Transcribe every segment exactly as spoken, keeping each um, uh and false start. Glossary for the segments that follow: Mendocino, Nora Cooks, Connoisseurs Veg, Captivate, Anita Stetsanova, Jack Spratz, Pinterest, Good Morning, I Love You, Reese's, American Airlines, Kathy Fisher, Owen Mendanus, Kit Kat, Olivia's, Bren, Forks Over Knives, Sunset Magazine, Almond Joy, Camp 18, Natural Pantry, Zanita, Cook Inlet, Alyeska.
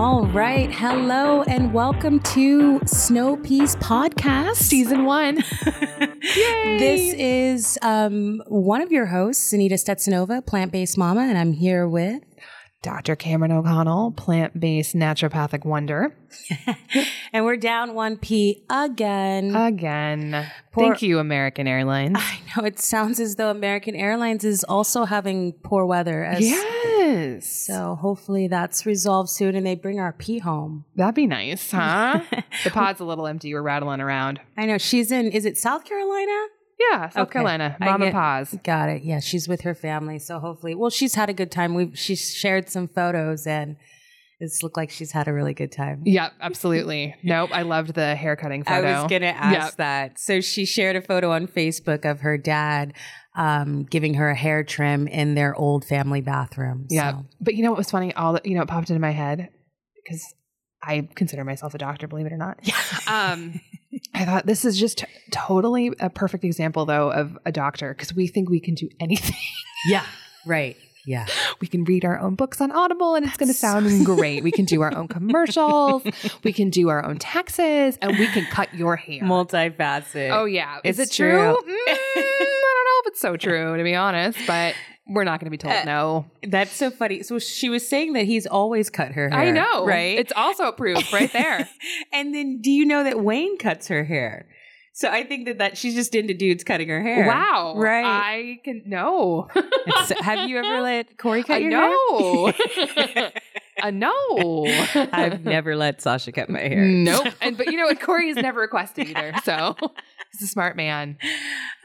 All right. Hello and welcome to Snow Peas Podcast. Season one. Yay! This is um, one of your hosts, Anita Stetsanova, plant-based mama, and I'm here with... Doctor Cameron O'Connell, plant-based naturopathic wonder. And we're down one P again. Again. Poor, Thank you, American Airlines. I know. It sounds as though American Airlines is also having poor weather. As, yes. So hopefully that's resolved soon and they bring our P home. That'd be nice, huh? The pod's a little empty. We're rattling around. I know. She's in, is it South Carolina? Yeah, South okay. Carolina, Mama Paws. Got it. Yeah, she's with her family, so hopefully, well, she's had a good time. We she's shared some photos, and it's looked like she's had a really good time. Yeah, absolutely. Nope, I loved the haircutting photo. I was gonna ask yep. that. So she shared a photo on Facebook of her dad um, giving her a hair trim in their old family bathroom. Yeah, so. But you know what was funny? All that, you know, it popped into my head because I consider myself a doctor, believe it or not. Yeah. Um, I thought this is just t- totally a perfect example, though, of a doctor because we think we can do anything. Yeah. Right. Yeah. We can read our own books on Audible and it's going to sound so great. We can do our own commercials. We can do our own taxes and we can cut your hair. Multifaceted. Oh, yeah. Is it's it true? true? Mm, I don't know if it's so true, to be honest, but... We're not going to be told uh, no. That's so funny. So she was saying that he's always cut her hair. I know. Right? It's also proof right there. And then do you know that Wayne cuts her hair? So I think that, that she's just into dudes cutting her hair. Wow. Right. I can... No. Have you ever let Corey cut I your know. hair? Uh, no. I've never let Sasha cut my hair. Nope. And, but you know what? Corey has never requested either. So he's a smart man.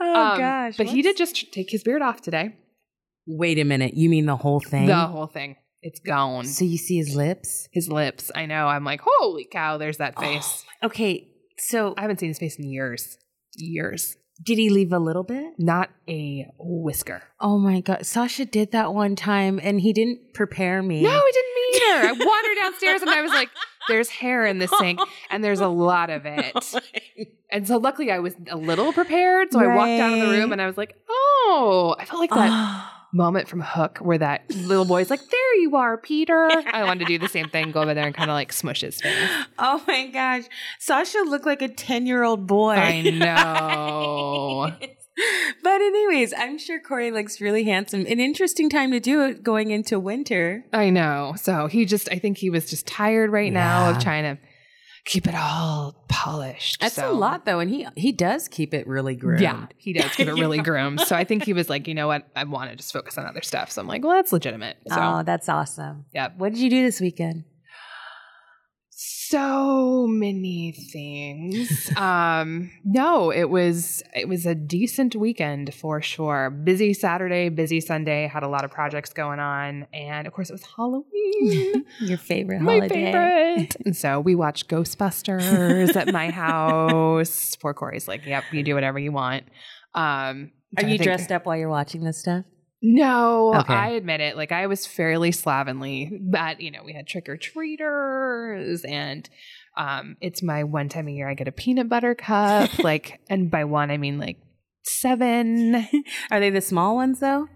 Oh, um, gosh. But what's... he did just take his beard off today. Wait a minute. You mean the whole thing? The whole thing. It's gone. So you see his lips? His lips. I know. I'm like, holy cow, there's that face. Oh, okay. So I haven't seen his face in years. Years. Did he leave a little bit? Not a whisker. Oh my God. Sasha did that one time and he didn't prepare me. No, he didn't either. I wandered downstairs and I was like, there's hair in the sink and there's a lot of it. And so luckily I was a little prepared. So right. I walked out of the room and I was like, oh, I felt like that. Moment from Hook where that little boy's like, there you are, Peter. I wanted to do the same thing, go over there and kind of like smush his face. Oh my gosh. Sasha looked like a ten-year-old boy. I know. But anyways, I'm sure Corey looks really handsome. An interesting time to do it going into winter. I know. So he just, I think he was just tired right yeah. now of trying to keep it all polished. That's so. a lot, though. And he he does keep it really groomed. Yeah, he does keep it really yeah. groomed. So I think he was like, you know what? I want to just focus on other stuff. So I'm like, well, that's legitimate. So, oh, that's awesome. Yeah. What did you do this weekend? So many things. um, no, it was it was a decent weekend for sure. Busy Saturday, busy Sunday. Had a lot of projects going on, and of course it was Halloween. Your favorite my holiday. My favorite. And so we watched Ghostbusters at my house. Poor Corey's like, "Yep, you do whatever you want." Um, Are you dressed up while you're watching this stuff? No, okay. I admit it. Like I was fairly slovenly, but you know, we had trick or treaters and, um, it's my one time a year I get a peanut butter cup, like, and by one, I mean like seven. Are they the small ones though?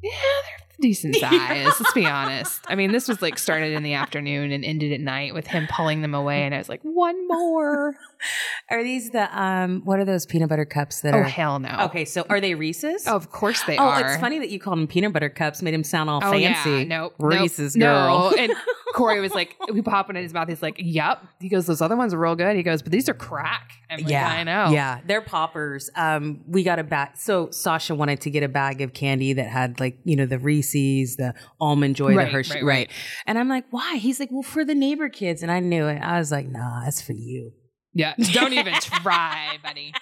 Yeah. They're decent size. Let's be honest. I mean, this was like started in the afternoon and ended at night with him pulling them away. And I was like, one more. Are these the, um, what are those peanut butter cups that oh, are? Oh, hell no. Okay. So are they Reese's? Oh, of course they oh, are. Oh, it's funny that you called them peanut butter cups. Made him sound all oh, fancy. Yeah. Nope. Reese's nope, girl. No. And Corey was like, we pop one in his mouth. He's like, yep. He goes, those other ones are real good. He goes, but these are crack. I'm like, yeah. I know. Yeah. They're poppers. Um, we got a bag. So Sasha wanted to get a bag of candy that had like, you know, the Reese's. The Almond Joy, right, the Hershey, right, right. right? And I'm like, why? He's like, well, for the neighbor kids, and I knew it. I was like, nah, that's for you. Yeah, don't even try, buddy.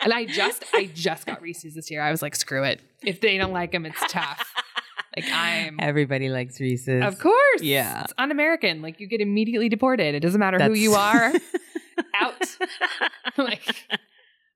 And I just, I just got Reese's this year. I was like, screw it. If they don't like them, it's tough. Like I'm. Everybody likes Reese's, of course. Yeah, it's un-American. Like you get immediately deported. It doesn't matter that's... who you are. Out. Like.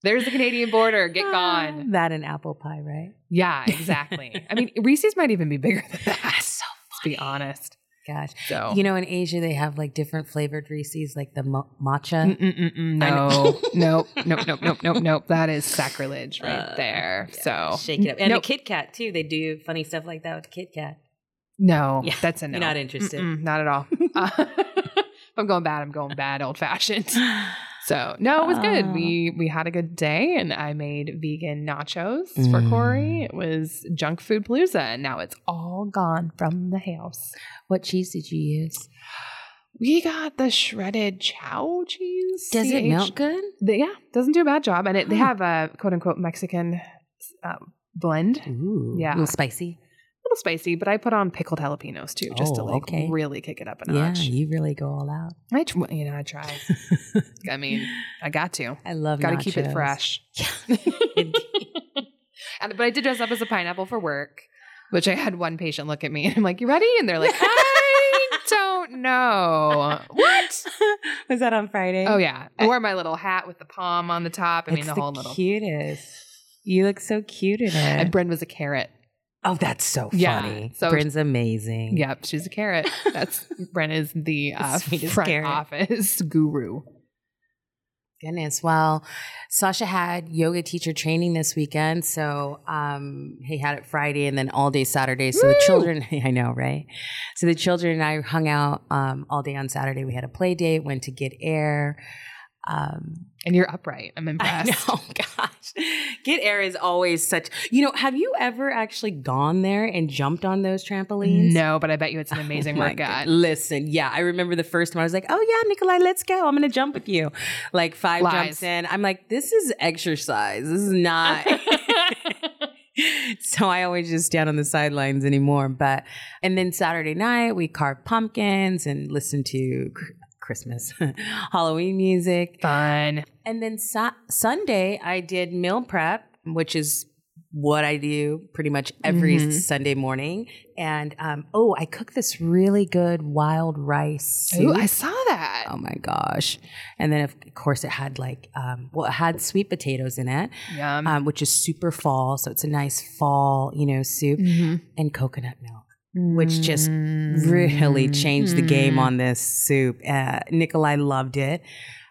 There's the Canadian border. Get uh, gone. That and apple pie, right? Yeah, exactly. I mean, Reese's might even be bigger than that. That's so funny. Let's be honest. Gosh. So. You know, in Asia, they have like different flavored Reese's, like the mo- matcha. Mm-mm-mm-mm. No, no, no, no, no, no, no. That is sacrilege right uh, there. Yeah, so shake it up. And nope. the Kit Kat, too. They do funny stuff like that with Kit Kat. No, yeah. that's a no. You're not interested. Mm-mm, not at all. Uh, If I'm going bad, I'm going bad old fashioned. So no, it was good. We we had a good day, and I made vegan nachos mm. for Corey. It was junk food palooza, and now it's all gone from the house. What cheese did you use? We got the shredded chow cheese. Does C H. It melt good? The, yeah, doesn't do a bad job, and it, huh. they have a quote unquote Mexican uh, blend. Ooh, yeah, a little spicy. Spicy, but I put on pickled jalapenos too, just oh, to like okay. really kick it up a notch. Yeah, you really go all out. I, tr- you know, I tried. I mean, I got to. I love. Got to keep it fresh. and, but I did dress up as a pineapple for work, which I had one patient look at me and I'm like, "You ready?" And they're like, "I don't know." What was that on Friday? Oh yeah, I wore my little hat with the palm on the top. I it's mean, the, the whole little cutest. You look so cute in it. And Bren was a carrot. Oh, that's so funny. Yeah, so Bren's amazing. Yep, she's a carrot. That's Bren is the uh, front carrot. Office guru. Goodness. Well, Sasha had yoga teacher training this weekend. So um, he had it Friday and then all day Saturday. So Woo! The children, I know, right? So the children and I hung out um, all day on Saturday. We had a play date, went to Get Air. Um, and you're upright. I'm impressed. Oh gosh. Get Air is always such, you know, have you ever actually gone there and jumped on those trampolines? No, but I bet you it's an amazing oh workout. Listen, yeah. I remember the first one. I was like, oh yeah, Nikolai, let's go. I'm going to jump with you. Like five Lies. Jumps in. I'm like, this is exercise. This is not. So I always just stand on the sidelines anymore. But, and then Saturday night we carved pumpkins and listened to Christmas, Halloween music. Fun. And then su- Sunday, I did meal prep, which is what I do pretty much every mm-hmm. Sunday morning. And, um, oh, I cooked this really good wild rice. Oh, I saw that. Oh, my gosh. And then, of course, it had like, um, well, it had sweet potatoes in it, Yum. Um, which is super fall. So it's a nice fall, you know, soup mm-hmm. and coconut milk. Which just really changed the game on this soup. Uh, Nikolai loved it.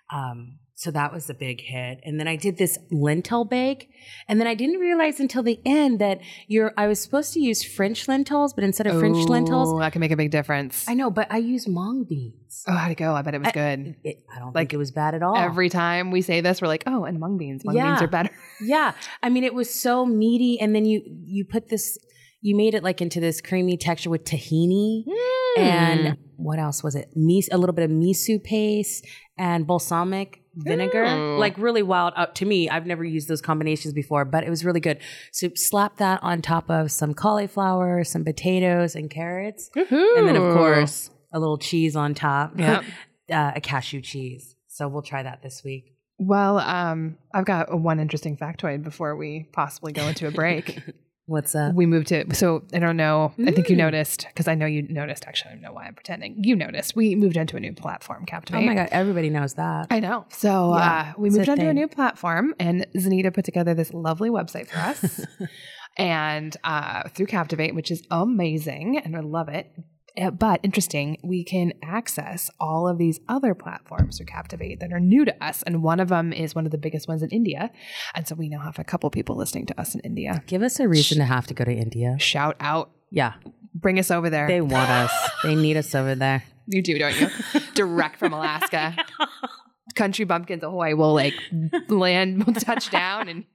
Um, so that was a big hit. And then I did this lentil bake. And then I didn't realize until the end that you're. I was supposed to use French lentils, but instead of Ooh, French lentils. That can make a big difference. I know, but I used mung beans. Oh, how'd it go? I bet it was I, good. It, I don't like, think it was bad at all. Every time we say this, we're like, oh, and mung beans. Mung yeah. beans are better. Yeah. I mean, it was so meaty. And then you you put this... You made it like into this creamy texture with tahini mm. and what else was it? Mis- a little bit of miso paste and balsamic vinegar. Mm. Like really wild up to me. I've never used those combinations before, but it was really good. So slap that on top of some cauliflower, some potatoes and carrots. Woo-hoo. And then of course a little cheese on top, yep. uh, a cashew cheese. So we'll try that this week. Well, um, I've got one interesting factoid before we possibly go into a break. What's up? We moved to, so I don't know. Mm. I think you noticed, because I know you noticed. Actually, I don't know why I'm pretending. You noticed. We moved into a new platform, Captivate. Oh my God. Everybody knows that. I know. So yeah, uh, we moved onto a new platform and Zanita put together this lovely website for us and uh, through Captivate, which is amazing and I love it. But interesting, we can access all of these other platforms through Captivate that are new to us. And one of them is one of the biggest ones in India. And so we now have a couple people listening to us in India. Give us a reason Sh- to have to go to India. Shout out. Yeah. Bring us over there. They want us. They need us over there. You do, don't you? Direct from Alaska. Country bumpkins ahoy will like land, will touch down and...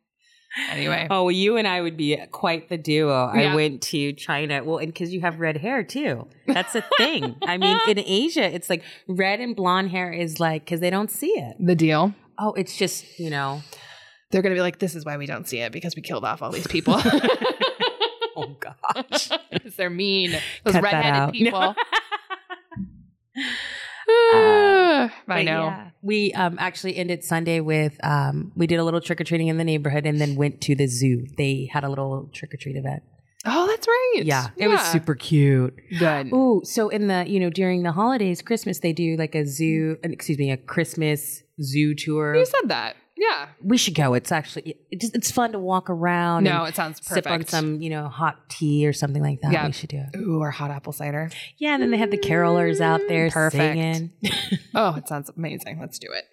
Anyway. Oh, well, you and I would be quite the duo. Yeah. I went to China. Well, and because you have red hair, too. That's a thing. I mean, in Asia, it's like red and blonde hair is like, because they don't see it. The deal. Oh, it's just, you know. They're going to be like, this is why we don't see it, because we killed off all these people. Oh, gosh. They're mean. Those redheaded people. Uh, I know. Yeah. We um, actually ended Sunday with, um, we did a little trick-or-treating in the neighborhood and then went to the zoo. They had a little trick-or-treat event. Oh, that's right. Yeah. yeah. It was super cute. Good. Ooh, so in the, you know, during the holidays, Christmas, they do like a zoo, excuse me, a Christmas zoo tour. You said that. Yeah. We should go. It's actually, it just, it's fun to walk around. No, and it sounds perfect. Sip on some, you know, hot tea or something like that. Yeah. We should do it. Ooh, or hot apple cider. Yeah. And then they have the carolers out there perfect. Singing. Oh, it sounds amazing. Let's do it.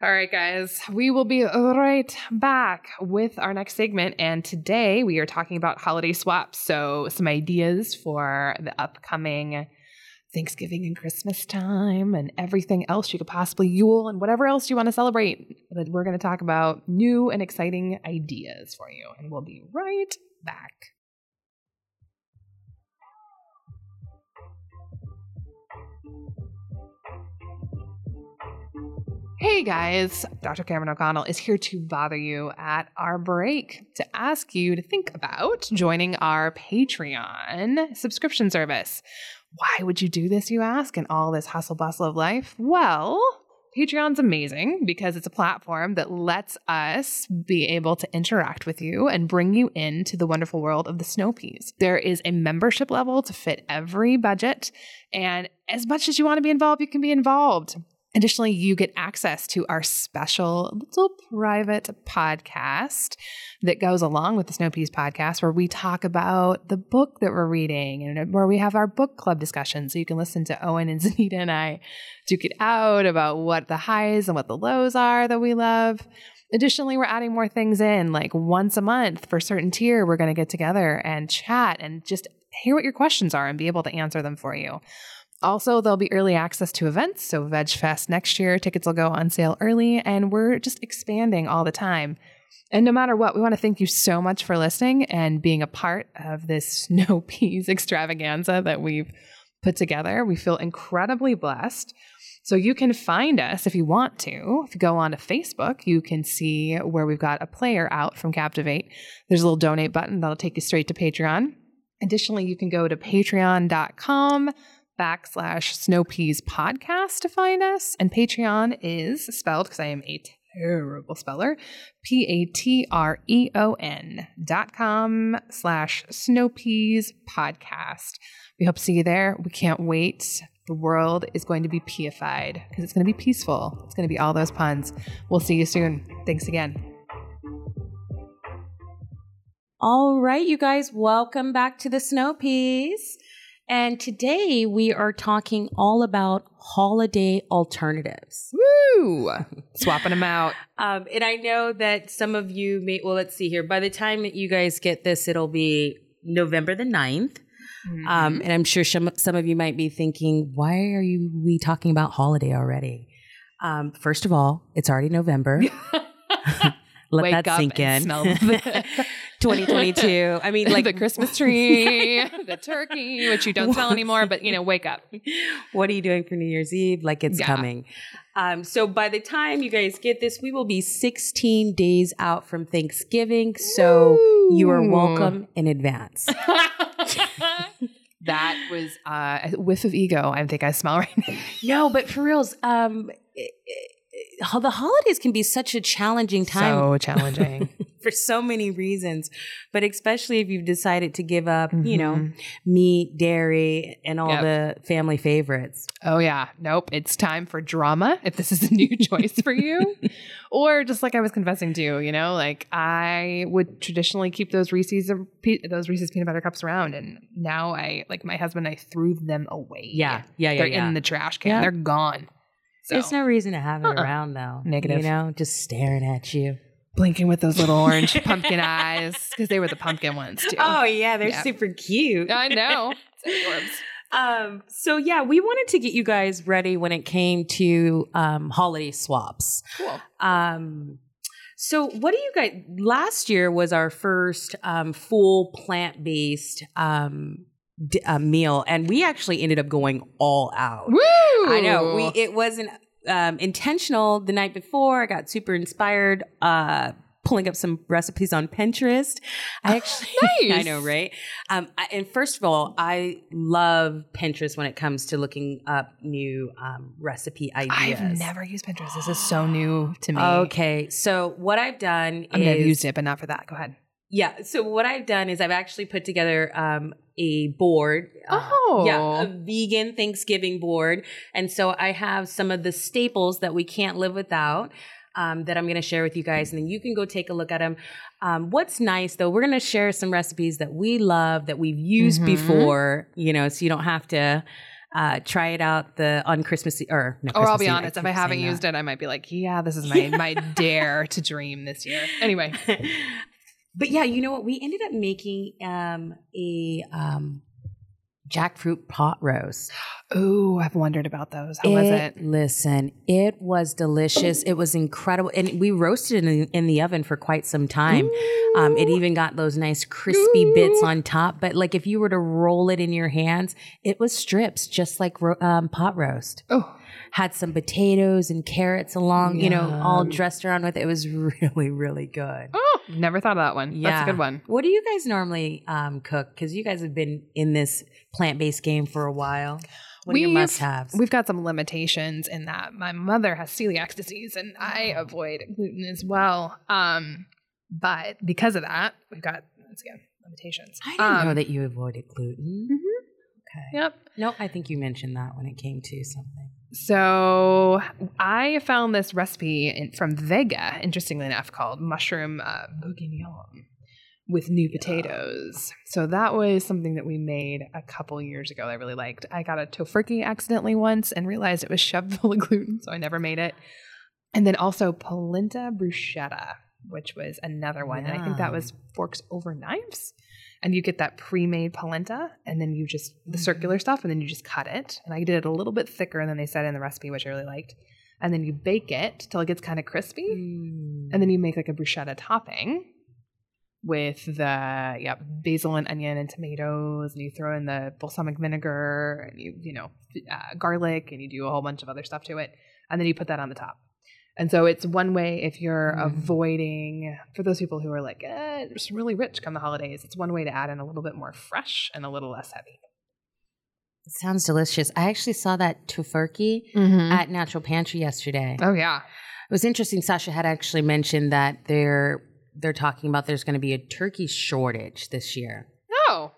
All right, guys. We will be right back with our next segment. And today we are talking about holiday swaps. So some ideas for the upcoming Thanksgiving and Christmas time and everything else you could possibly Yule and whatever else you want to celebrate. But we're going to talk about new and exciting ideas for you, and we'll be right back. Hey guys, Doctor Cameron O'Connell is here to bother you at our break to ask you to think about joining our Patreon subscription service. Why would you do this, you ask, in all this hustle bustle of life? Well, Patreon's amazing because it's a platform that lets us be able to interact with you and bring you into the wonderful world of the snow peas. There is a membership level to fit every budget, and as much as you want to be involved, you can be involved. Additionally, you get access to our special little private podcast that goes along with the Snow Peas podcast, where we talk about the book that we're reading and where we have our book club discussion. So you can listen to Owen and Zanita and I duke it out about what the highs and what the lows are that we love. Additionally, we're adding more things in, like once a month for a certain tier, we're going to get together and chat and just hear what your questions are and be able to answer them for you. Also, there'll be early access to events, so VegFest next year, tickets will go on sale early, and we're just expanding all the time. And no matter what, we want to thank you so much for listening and being a part of this Snow Peas extravaganza that we've put together. We feel incredibly blessed. So you can find us if you want to. If you go on to Facebook, you can see where we've got a player out from Captivate. There's a little donate button that'll take you straight to Patreon. Additionally, you can go to patreon dot com backslash Snow Peas podcast to find us. And Patreon is spelled, because I am a terrible speller, P A T R E O N dot com slash Snow Peas podcast. We hope to see you there. We can't wait. The world is going to be peified because it's going to be peaceful. It's going to be all those puns. We'll see you soon. Thanks again. All right, you guys, welcome back to the Snow Peas. And today we are talking all about holiday alternatives. Woo! Swapping them out. Um, and I know that some of you may, well, let's see here. By the time that you guys get this, it'll be November the ninth. Mm-hmm. Um, and I'm sure some, some of you might be thinking, why are you we talking about holiday already? Um, first of all, it's already November. Let Wake that up sink and in. Smell the twenty twenty-two. I mean, like the Christmas tree, the turkey, which you don't sell anymore, but you know, wake up. What are you doing for New Year's Eve? Like it's yeah. coming. Um, so by the time you guys get this, we will be sixteen days out from Thanksgiving. So Ooh. You are welcome in advance. That was uh, a whiff of ego. I think I smell right now. No, but for reals, um, it, it, the holidays can be such a challenging time. So challenging. For so many reasons. But especially if you've decided to give up, mm-hmm. you know, meat, dairy, and all yep. the family favorites. Oh, yeah. Nope. It's time for drama, if this is a new choice for you. Or just like I was confessing to you, you know, like I would traditionally keep those Reese's those Reese's peanut butter cups around. And now I, like my husband, I threw them away. Yeah. Yeah, yeah, They're yeah. in the trash can. Yeah. They're gone. So. There's no reason to have it uh-uh. around, though. Negative. You know, just staring at you. Blinking with those little orange pumpkin eyes, because they were the pumpkin ones, too. Oh, yeah. They're yeah. super cute. I know. It's adorbs. Um, so, yeah, we wanted to get you guys ready when it came to um, holiday swaps. Cool. Um, so, what do you guys... Last year was our first um, full plant-based um a meal, and we actually ended up going all out. Woo! I know we, it wasn't um, intentional. The night before, I got super inspired, uh, pulling up some recipes on Pinterest. I actually, nice. I know, right? Um, I, and first of all, I love Pinterest when it comes to looking up new um, recipe ideas. I've never used Pinterest. This is so new to me. Okay, so what I've done, I mean, is... I've used it, but not for that. Go ahead. Yeah. So what I've done is I've actually put together um, a board. Oh. Uh, yeah. A vegan Thanksgiving board. And so I have some of the staples that we can't live without um, that I'm going to share with you guys. And then you can go take a look at them. Um, what's nice, though, we're going to share some recipes that we love, that we've used mm-hmm. before, you know, so you don't have to uh, try it out the on Christmas or no, Or Christmas I'll be Eve, honest, I if I haven't used that. it, I might be like, yeah, this is my, my dare to dream this year. Anyway. But yeah, you know what? We ended up making um, a um, jackfruit pot roast. Oh, I've wondered about those. How it, was it? Listen, it was delicious. It was incredible. And we roasted it in, in the oven for quite some time. Um, it even got those nice crispy Ooh. bits on top. But like if you were to roll it in your hands, it was strips, just like ro- um, pot roast. Oh. Had some potatoes and carrots along, you know, um, all dressed around with it. It was really, really good. Oh, never thought of that one. Yeah. That's a good one. What do you guys normally um, cook? Because you guys have been in this plant-based game for a while. What we've, are your must-haves? We've got some limitations in that my mother has celiac disease, and I avoid gluten as well. Um, but because of that, we've got, once again, limitations. I didn't um, know that you avoided gluten. Mm-hmm. Okay. Yep. Nope, I think you mentioned that when it came to something. So I found this recipe in, from Vega, interestingly enough, called mushroom uh, bourguignon with new potatoes. So that was something that we made a couple years ago that I really liked. I got a Tofurky accidentally once and realized it was shoved full of gluten, so I never made it. And then also polenta bruschetta, which was another one. Yeah. And I think that was Forks Over Knives. And you get that pre-made polenta, and then you just – the circular stuff, and then you just cut it. And I did it a little bit thicker than they said in the recipe, which I really liked. And then you bake it till it gets kind of crispy. Mm. And then you make like a bruschetta topping with the yeah, basil and onion and tomatoes. And you throw in the balsamic vinegar and, you you know, uh, garlic, and you do a whole bunch of other stuff to it. And then you put that on the top. And so it's one way if you're mm. avoiding, for those people who are like, eh, it's really rich come the holidays, it's one way to add in a little bit more fresh and a little less heavy. It sounds delicious. I actually saw that tofurky mm-hmm. at Natural Pantry yesterday. Oh, yeah. It was interesting. Sasha had actually mentioned that they're, they're talking about there's going to be a turkey shortage this year.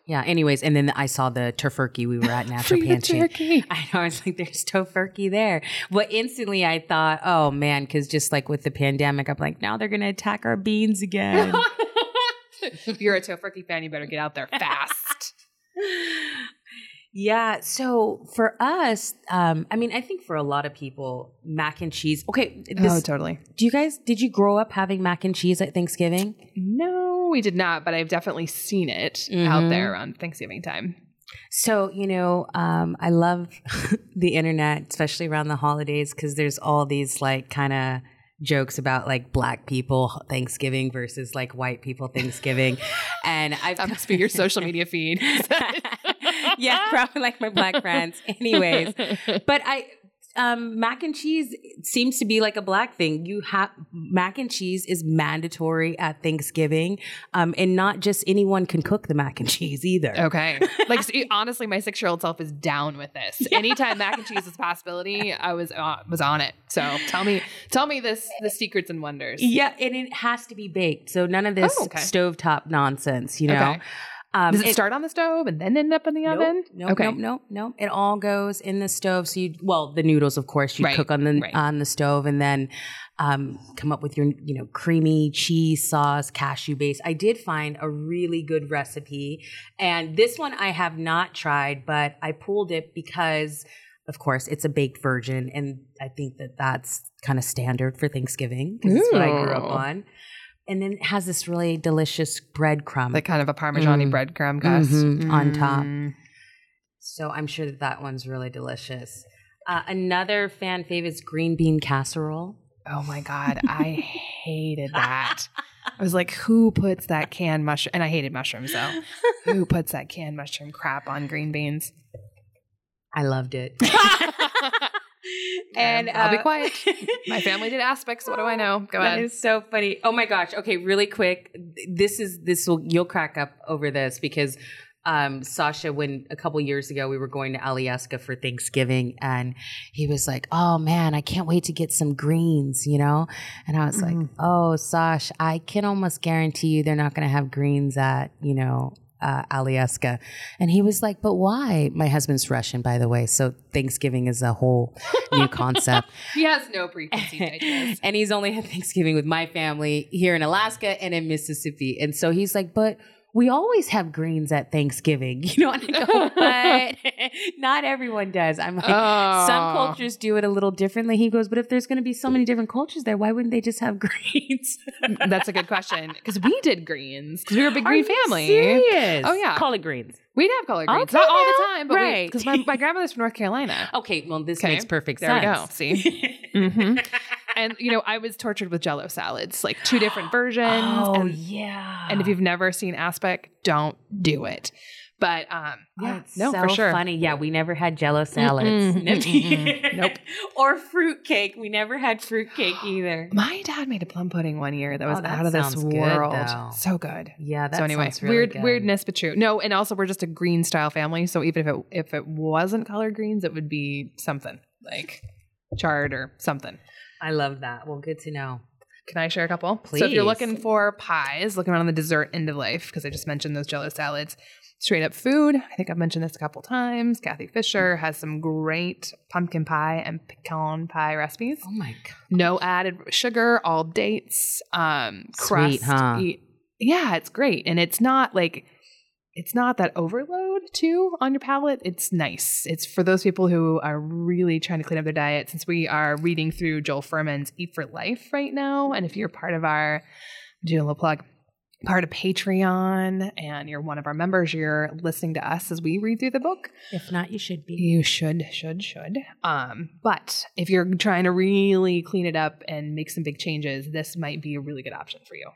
Yeah. Anyways, and then I saw the tofurky. We were at Natural Pantry. Turkey. I know. I was like, "There's tofurky there." But instantly, I thought, "Oh man," because just like with the pandemic, I'm like, "Now they're gonna attack our beans again." If you're a tofurky fan, you better get out there fast. Yeah. So for us, um, I mean, I think for a lot of people, mac and cheese. Okay. This, oh, totally. Do you guys, did you grow up having mac and cheese at Thanksgiving? No, we did not. But I've definitely seen it mm-hmm. out there around Thanksgiving time. So, you know, um, I love the internet, especially around the holidays, because there's all these like kind of jokes about like black people Thanksgiving versus like white people Thanksgiving. And I've that must be your social media feed. Yeah, probably like my black friends. Anyways, but I um, mac and cheese seems to be like a black thing. You have mac and cheese is mandatory at Thanksgiving, um, and not just anyone can cook the mac and cheese either. Okay, like so, honestly, my six year old self is down with this. Yeah. Anytime mac and cheese is a possibility, I was uh, was on it. So tell me, tell me this the secrets and wonders. Yeah, and it has to be baked, so none of this oh, okay. stovetop nonsense. You know. Okay. Um, Does it, it start on the stove and then end up in the nope, oven? Nope, okay. nope, nope, nope. It all goes in the stove. So you, well, the noodles, of course, you right, cook on the right. on the stove, and then um, come up with your, you know, creamy cheese sauce, cashew base. I did find a really good recipe, and this one I have not tried, but I pulled it because, of course, it's a baked virgin, and I think that that's kind of standard for Thanksgiving because it's what I grew up on. And then it has this really delicious breadcrumb. Like kind of a Parmesan-y mm. breadcrumb crust mm-hmm. mm. on top. So I'm sure that that one's really delicious. Uh, another fan fave is green bean casserole. Oh, my God. I hated that. I was like, who puts that canned mushroom? And I hated mushrooms, though. Who puts that canned mushroom crap on green beans? I loved it. And um, I'll uh, be quiet. My family did aspects. So what do I know? Go ahead. That is so funny. Oh my gosh. Okay, really quick. This is this will you'll crack up over this because um, Sasha, when a couple years ago we were going to Alyeska for Thanksgiving, and he was like, "Oh man, I can't wait to get some greens," you know. And I was mm-hmm. like, "Oh, Sash, I can almost guarantee you they're not going to have greens at you know." Uh, Alyeska." And he was like, "But why?" My husband's Russian, by the way, so Thanksgiving is a whole new concept. He has no preconceived ideas. And he's only had Thanksgiving with my family here in Alaska and in Mississippi. And so he's like, "But we always have greens at Thanksgiving, you know, and I go, but not everyone does. I'm like, oh. Some cultures do it a little differently. He goes, but if there's going to be so many different cultures there, why wouldn't they just have greens? That's a good question. Because we did greens. Because we were a big Are green you family. Serious? Oh, yeah. Collard greens. We'd have collard greens. Okay, not all the time, but right. Because my, my grandmother's from North Carolina. Okay, well, this okay. makes perfect there sense. There we go. See? Mm-hmm. And, you know, I was tortured with Jell-O salads, like two different versions. Oh, and, yeah. And if you've never seen Aspic, don't do it. But, um, yeah, oh, no, so for sure. funny. Yeah, we never had Jell-O salads. Mm-mm, mm-mm, nope. Or fruitcake. We never had fruitcake either. My dad made a plum pudding one year that was oh, that out of this world. Good, so good. Yeah, that so anyway, sounds really weird, good. Weirdness, but true. No, and also we're just a green style family. So even if it if it wasn't collard greens, it would be something like chard or something. I love that. Well, good to know. Can I share a couple? Please. So if you're looking for pies, looking around on the dessert end of life, because I just mentioned those Jell-O salads. Straight up food. I think I've mentioned this a couple times. Kathy Fisher has some great pumpkin pie and pecan pie recipes. Oh my God. No added sugar, all dates, um, crust. Sweet, huh? Yeah, it's great. And it's not like, it's not that overload too on your palate. It's nice. It's for those people who are really trying to clean up their diet, since we are reading through Joel Fuhrman's Eat for Life right now. And if you're part of our, I'm doing a little plug. Part of Patreon and you're one of our members, you're listening to us as we read through the book. If not, you should be. You should, should, should. Um, but if you're trying to really clean it up and make some big changes, this might be a really good option for you.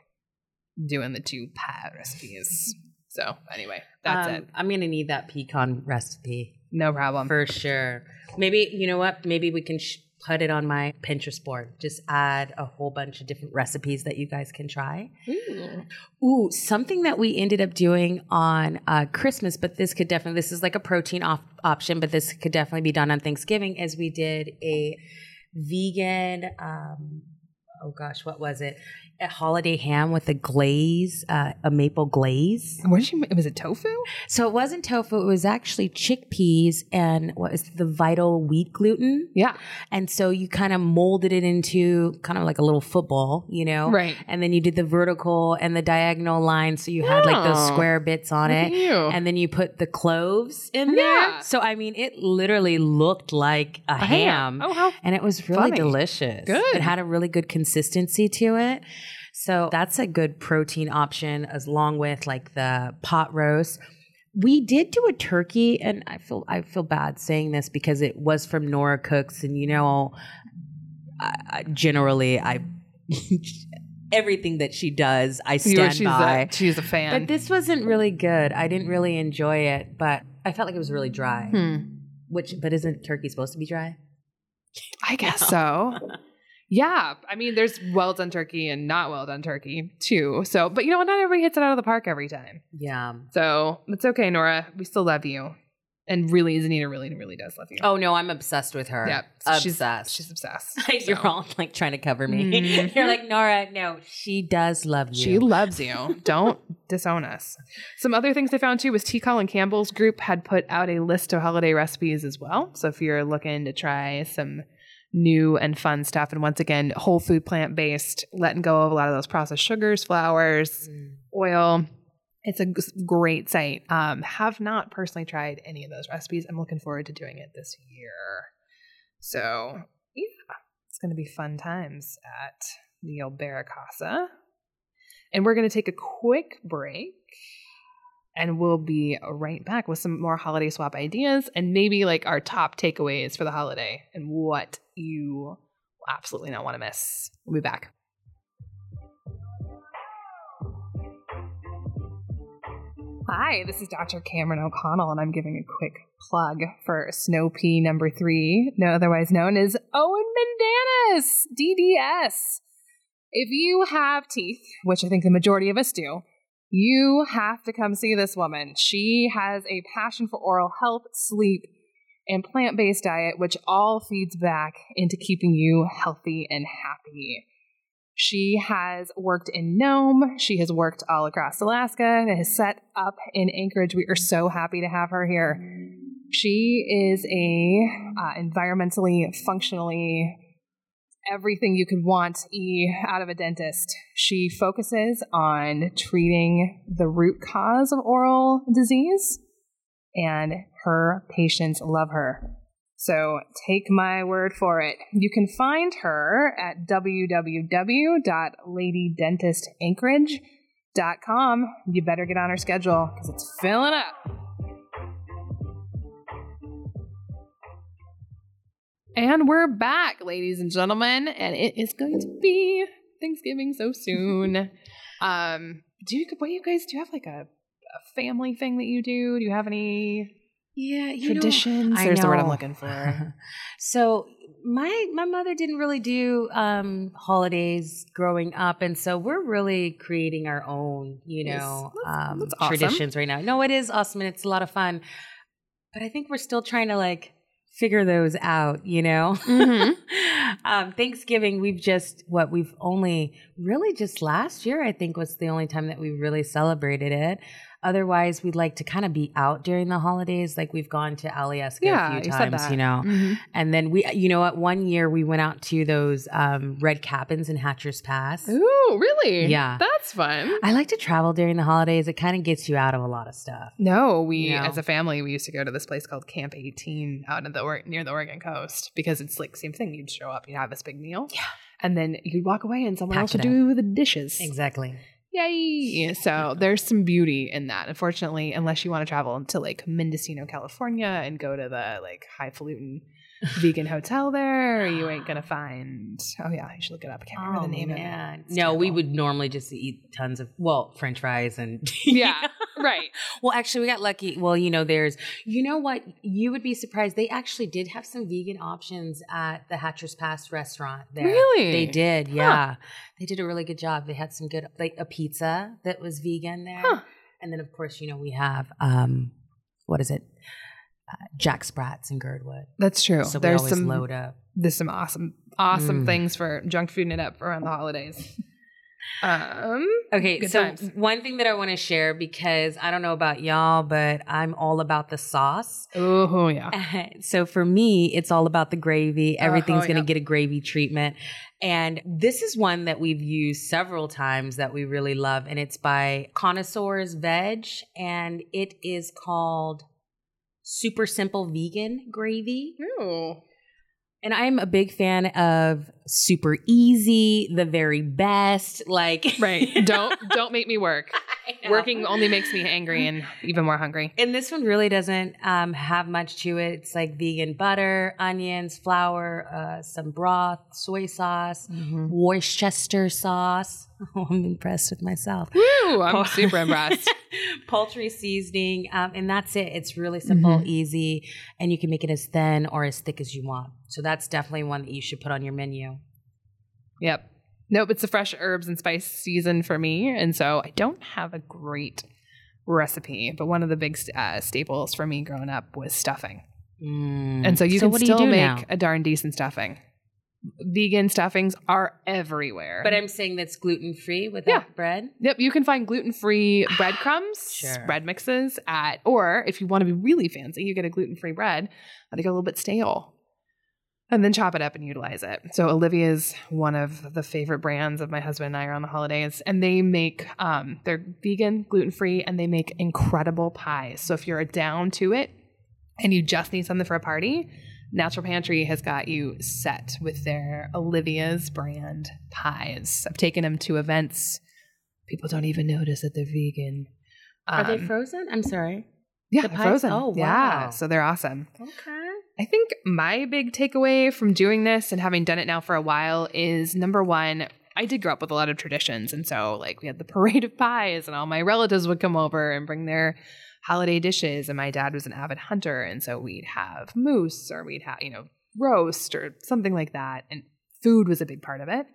Doing the two pie recipes. So anyway, that's um, it. I'm going to need that pecan recipe. No problem. For sure. Maybe, you know what? Maybe we can... Sh- Put it on my Pinterest board. Just add a whole bunch of different recipes that you guys can try. Ooh, Ooh something that we ended up doing on uh, Christmas, but this could definitely, this is like a protein off option, but this could definitely be done on Thanksgiving, is we did a vegan, um, oh gosh, what was it? A holiday ham with a glaze, uh, a maple glaze. Where did you, was it tofu? So it wasn't tofu. It was actually chickpeas and what is the vital wheat gluten. Yeah. And so you kind of molded it into kind of like a little football, you know? Right. And then you did the vertical and the diagonal line. So you yeah. had like those square bits on Look it. And then you put the cloves in yeah. there. So, I mean, it literally looked like a, a ham. ham. Oh, how And it was really funny. delicious. Good. It had a really good consistency to it. So that's a good protein option, as long with like the pot roast. We did do a turkey, and I feel I feel bad saying this because it was from Nora Cooks, and you know, I, generally I everything that she does I stand yeah, she's by. A, she's a fan, but this wasn't really good. I didn't really enjoy it, but I felt like it was really dry. Hmm. Which, but isn't turkey supposed to be dry? I guess so. Yeah. I mean, there's well-done turkey and not well-done turkey, too. So, but you know, not everybody hits it out of the park every time. Yeah. So, it's okay, Nora. We still love you. And really, Zanita really, really does love you. Oh, no. I'm obsessed with her. Yeah. Obsessed. She's, she's obsessed. So. You're all like trying to cover me. Mm-hmm. You're like, Nora, no, she does love you. She loves you. Don't disown us. Some other things I found, too, was T. Colin Campbell's group had put out a list of holiday recipes as well. So, if you're looking to try some new and fun stuff, and once again, whole food, plant-based, letting go of a lot of those processed sugars, flours, mm. oil. It's a g- great site. Um, have not personally tried any of those recipes. I'm looking forward to doing it this year. So yeah, it's going to be fun times at the old Barracasa. And we're going to take a quick break. And we'll be right back with some more holiday swap ideas and maybe like our top takeaways for the holiday and what you will absolutely not want to miss. We'll be back. Hi, this is Doctor Cameron O'Connell, and I'm giving a quick plug for Snow Pea number three, no otherwise known as Owen Mendanus, D D S. If you have teeth, which I think the majority of us do, you have to come see this woman. She has a passion for oral health, sleep, and plant-based diet, which all feeds back into keeping you healthy and happy. She has worked in Nome. She has worked all across Alaska and has set up in Anchorage. We are so happy to have her here. She is a uh, environmentally, functionally, everything you could want e out of a dentist. She focuses on treating the root cause of oral disease, and her patients love her. So take my word for it. You can find her at w w w dot lady dentist anchorage dot com. You better get on her schedule because it's filling up. And we're back, ladies and gentlemen, and it is going to be Thanksgiving so soon. um, do you, what do you guys, do you have like a, a family thing that you do? Do you have any... Yeah, you traditions. Know, There's know. the word I'm looking for. So my my mother didn't really do um, holidays growing up, and so we're really creating our own, you know, yes. that's, um, that's awesome. traditions right now. No, it is awesome, and it's a lot of fun. But I think we're still trying to like figure those out, you know. Mm-hmm. um, Thanksgiving, we've just what we've only really just last year, I think, was the only time that we really celebrated it. Otherwise, we'd like to kind of be out during the holidays. Like we've gone to Alyeska yeah, a few times, you know. Mm-hmm. And then we, you know what, one year we went out to those um, red cabins in Hatcher's Pass. Ooh, really? Yeah. That's fun. I like to travel during the holidays. It kind of gets you out of a lot of stuff. No, we, you know? As a family, we used to go to this place called Camp eighteen out in the or- near the Oregon coast because it's like same thing. You'd show up, you'd have this big meal. Yeah. And then you'd walk away and someone Pack else would do the dishes. Exactly. Yay. So there's some beauty in that. Unfortunately, unless you want to travel to like Mendocino, California and go to the like highfalutin vegan hotel there, you ain't going to find. Oh, yeah. You should look it up. I can't remember oh, the name man. of it. It's no, terrible. We would normally just eat tons of, well, French fries and. Yeah. Right. Well, actually, we got lucky. Well, you know, there's, you know what? You would be surprised. They actually did have some vegan options at the Hatcher's Pass restaurant there. Really? They did. Huh. Yeah. They did a really good job. They had some good, like a pizza that was vegan there. Huh. And then, of course, you know, we have, um, what is it? Uh, Jack Spratz and Girdwood. That's true. So there's some load up. There's some awesome, awesome mm. things for junk fooding it up around the holidays. Um, okay, so times. One thing that I want to share, because I don't know about y'all, but I'm all about the sauce. Oh, yeah. So for me, it's all about the gravy. Everything's uh, oh, going to yeah. get a gravy treatment. And this is one that we've used several times that we really love, and it's by Connoisseurs Veg, and it is called Super Simple Vegan Gravy. Ooh. And I'm a big fan of super easy, the very best, like right. Don't don't make me work. Working only makes me angry and even more hungry. And this one really doesn't um, have much to it. It's like vegan butter, onions, flour, uh, some broth, soy sauce, mm-hmm. Worcestershire sauce. Oh, I'm impressed with myself. Woo! I'm super impressed. Poultry seasoning, um, and that's it. It's really simple, mm-hmm. easy, and you can make it as thin or as thick as you want. So that's definitely one that you should put on your menu. Yep. Nope, it's the fresh herbs and spice season for me, and so I don't have a great recipe, but one of the big uh, staples for me growing up was stuffing. Mm. And so you so can still you make now? a darn decent stuffing. Vegan stuffings are everywhere. But I'm saying that's gluten-free without yeah. bread? Yep. You can find gluten-free breadcrumbs, sure. bread mixes, at, or if you want to be really fancy, you get a gluten-free bread that'll get a little bit stale. And then chop it up and utilize it. So Olivia's one of the favorite brands of my husband and I around the holidays. And they make, um, they're vegan, gluten-free, and they make incredible pies. So if you're down to it and you just need something for a party, Natural Pantry has got you set with their Olivia's brand pies. I've taken them to events. People don't even notice that they're vegan. Um, Are they frozen? I'm sorry. Yeah, the they're pies? frozen. Oh, wow. Yeah, so they're awesome. Okay. I think my big takeaway from doing this and having done it now for a while is, number one, I did grow up with a lot of traditions. And so, like, we had the parade of pies, and all my relatives would come over and bring their holiday dishes, and my dad was an avid hunter, and so we'd have moose or we'd have, you know, roast or something like that, and food was a big part of it.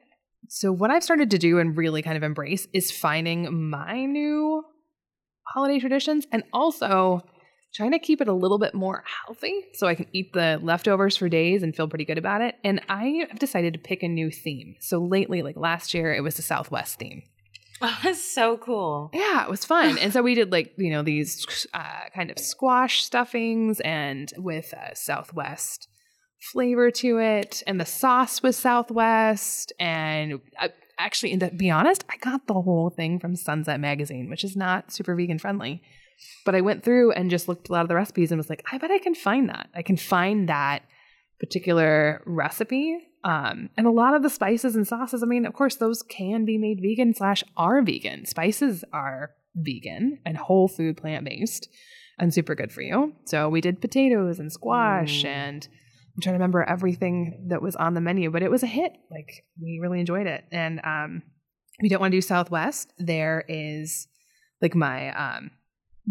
So what I've started to do and really kind of embrace is finding my new holiday traditions and also trying to keep it a little bit more healthy so I can eat the leftovers for days and feel pretty good about it. And I have decided to pick a new theme. So lately, like last year, it was the Southwest theme. Oh, that's so cool. Yeah, it was fun. And so we did like, you know, these uh, kind of squash stuffings and with uh, Southwest flavor to it. And the sauce was Southwest. And I, actually, and to be honest, I got the whole thing from Sunset Magazine, which is not super vegan friendly. But I went through and just looked a lot of the recipes and was like, I bet I can find that. I can find that particular recipe. Um, and a lot of the spices and sauces, I mean, of course, those can be made vegan slash are vegan. Spices are vegan and whole food plant-based and super good for you. So we did potatoes and squash mm. and I'm trying to remember everything that was on the menu, but it was a hit. Like, we really enjoyed it. And um, if you don't want to do Southwest, there is like my um, –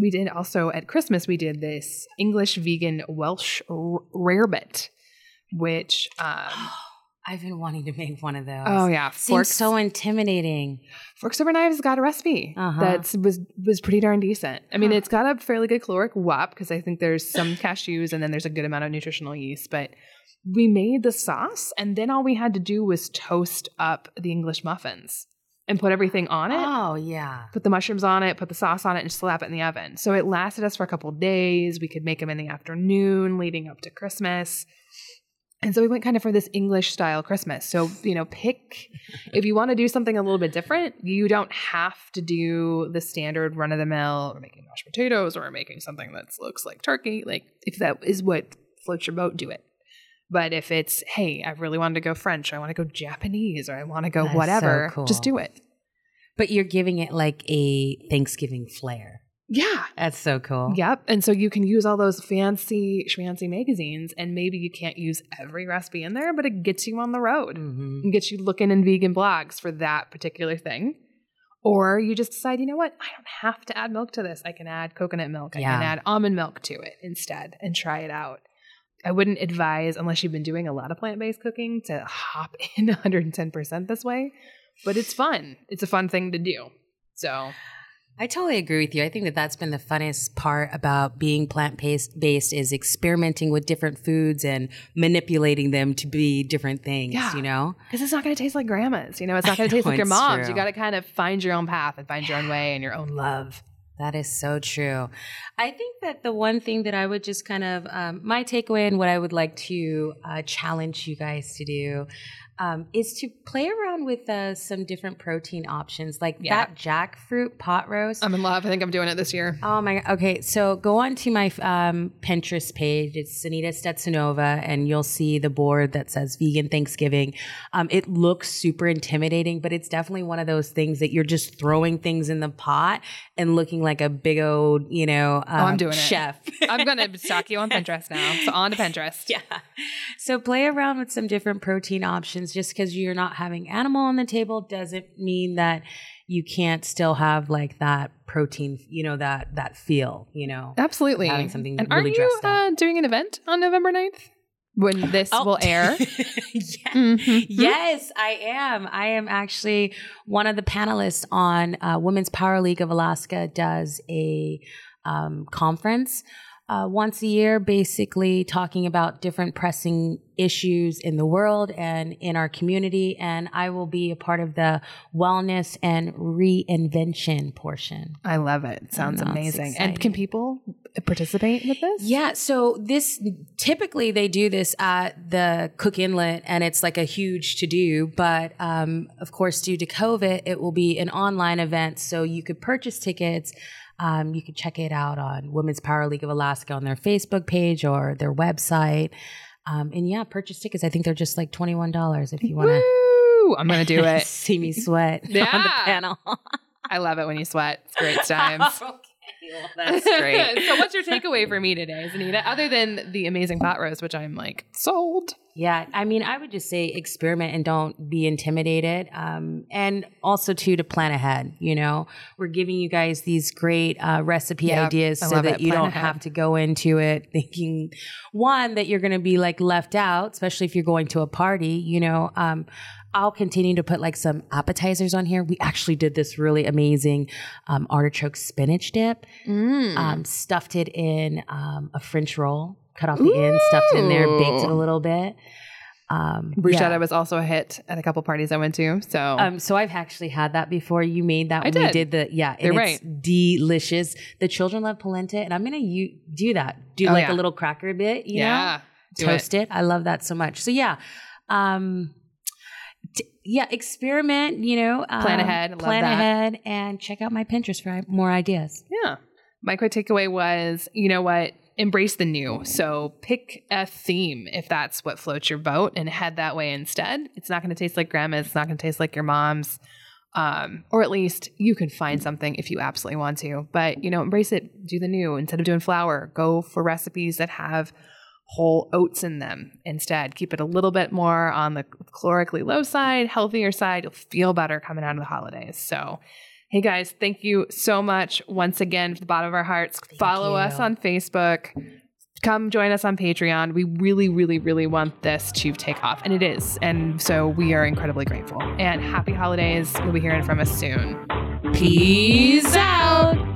we did also at Christmas, we did this English vegan Welsh r- rarebit, which um, – I've been wanting to make one of those. Oh, yeah. Seems Forks, so intimidating. Forks Over Knives got a recipe uh-huh. that was was pretty darn decent. I mean, huh. it's got a fairly good caloric W A P because I think there's some cashews and then there's a good amount of nutritional yeast. But we made the sauce and then all we had to do was toast up the English muffins and put everything on it. Oh, yeah. Put the mushrooms on it, put the sauce on it, and slap it in the oven. So it lasted us for a couple of days. We could make them in the afternoon leading up to Christmas. And so we went kind of for this English style Christmas. So, you know, pick if you want to do something a little bit different, you don't have to do the standard run of the mill or making mashed potatoes or making something that looks like turkey. Like, if that is what floats your boat, do it. But if it's, hey, I really wanted to go French, or I want to go Japanese, or I want to go That's whatever, so cool. just do it. But you're giving it like a Thanksgiving flair. Yeah. That's so cool. Yep. And so you can use all those fancy schmancy magazines, and maybe you can't use every recipe in there, but it gets you on the road mm-hmm. and gets you looking in vegan blogs for that particular thing. Or you just decide, you know what? I don't have to add milk to this. I can add coconut milk. I yeah. can add almond milk to it instead and try it out. I wouldn't advise, unless you've been doing a lot of plant-based cooking, to hop in one hundred ten percent this way. But it's fun. It's a fun thing to do. So I totally agree with you. I think that that's been the funnest part about being plant-based is experimenting with different foods and manipulating them to be different things, yeah. you know? Because it's not going to taste like grandma's. You know, it's not going to taste like your mom's. True. You got to kind of find your own path and find yeah. your own way and your own love. That is so true. I think that the one thing that I would just kind of, um, my takeaway and what I would like to uh, challenge you guys to do um, is to play around with uh, some different protein options. Like yeah. that jackfruit pot roast. I'm in love. I think I'm doing it this year. Oh my God. Okay. So go on to my um, Pinterest page. It's Anita Stetsanova, and you'll see the board that says Vegan Thanksgiving. Um, it looks super intimidating, but it's definitely one of those things that you're just throwing things in the pot and looking like a big old, you know, um, oh, I'm doing chef. It. I'm going to stalk you on Pinterest now. So on to Pinterest. Yeah. So play around with some different protein options. Just because you're not having animal on the table doesn't mean that you can't still have like that protein, you know, that that feel, you know. Absolutely. Having something and really dressed up. Are you uh, doing an event on November ninth? When this oh. will air. yes. Mm-hmm. yes, I am. I am actually one of the panelists on uh, Women's Power League of Alaska does a um, conference uh, once a year, basically talking about different pressing issues in the world and in our community. And I will be a part of the wellness and reinvention portion. I love it. Sounds amazing. And can people participate with this? Yeah. So this, typically they do this at the Cook Inlet, and it's like a huge to do, but um, of course, due to COVID, it will be an online event. So you could purchase tickets. Um, you could check it out on Women's Power League of Alaska on their Facebook page or their website. Um, and yeah, purchase tickets. I think they're just like twenty-one dollars if you want to. Woo! I'm going to do it. See me sweat yeah. on the panel. I love it when you sweat. It's great times. Okay, well, that's great. So what's your takeaway for me today, Zanita? Other than the amazing pot roast, which I'm like sold. Yeah. I mean, I would just say experiment and don't be intimidated. Um, and also too, to plan ahead, you know, we're giving you guys these great uh, recipe yep, ideas so that it. you plan don't ahead. have to go into it thinking one, that you're going to be like left out, especially if you're going to a party, you know, um, I'll continue to put like some appetizers on here. We actually did this really amazing um, artichoke spinach dip, mm. um, stuffed it in um, a French roll. Cut off the Ooh. end, stuffed it in there, baked it a little bit. Um, Bruschetta yeah. was also a hit at a couple parties I went to. So um, so I've actually had that before. You made that I when did. we did the, yeah. And You're it's right. delicious. The children love polenta, and I'm going to do that. Do oh, like yeah. a little cracker bit, you yeah. know? Do Toast it. it. I love that so much. So yeah. Um, t- yeah. Experiment, you know, um, plan ahead, love plan that. ahead and check out my Pinterest for more ideas. Yeah. My quick takeaway was, you know what? Embrace the new. So pick a theme if that's what floats your boat and head that way instead. It's not going to taste like grandma's. It's not going to taste like your mom's. Um, or at least you can find something if you absolutely want to, but you know, embrace it, do the new instead of doing flour, go for recipes that have whole oats in them instead. Keep it a little bit more on the calorically low side, healthier side. You'll feel better coming out of the holidays. So hey guys, thank you so much once again from the bottom of our hearts. Thank Follow you. us on Facebook. Come join us on Patreon. We really, really, really want this to take off. And it is. And so we are incredibly grateful. And happy holidays. You'll be hearing from us soon. Peace out.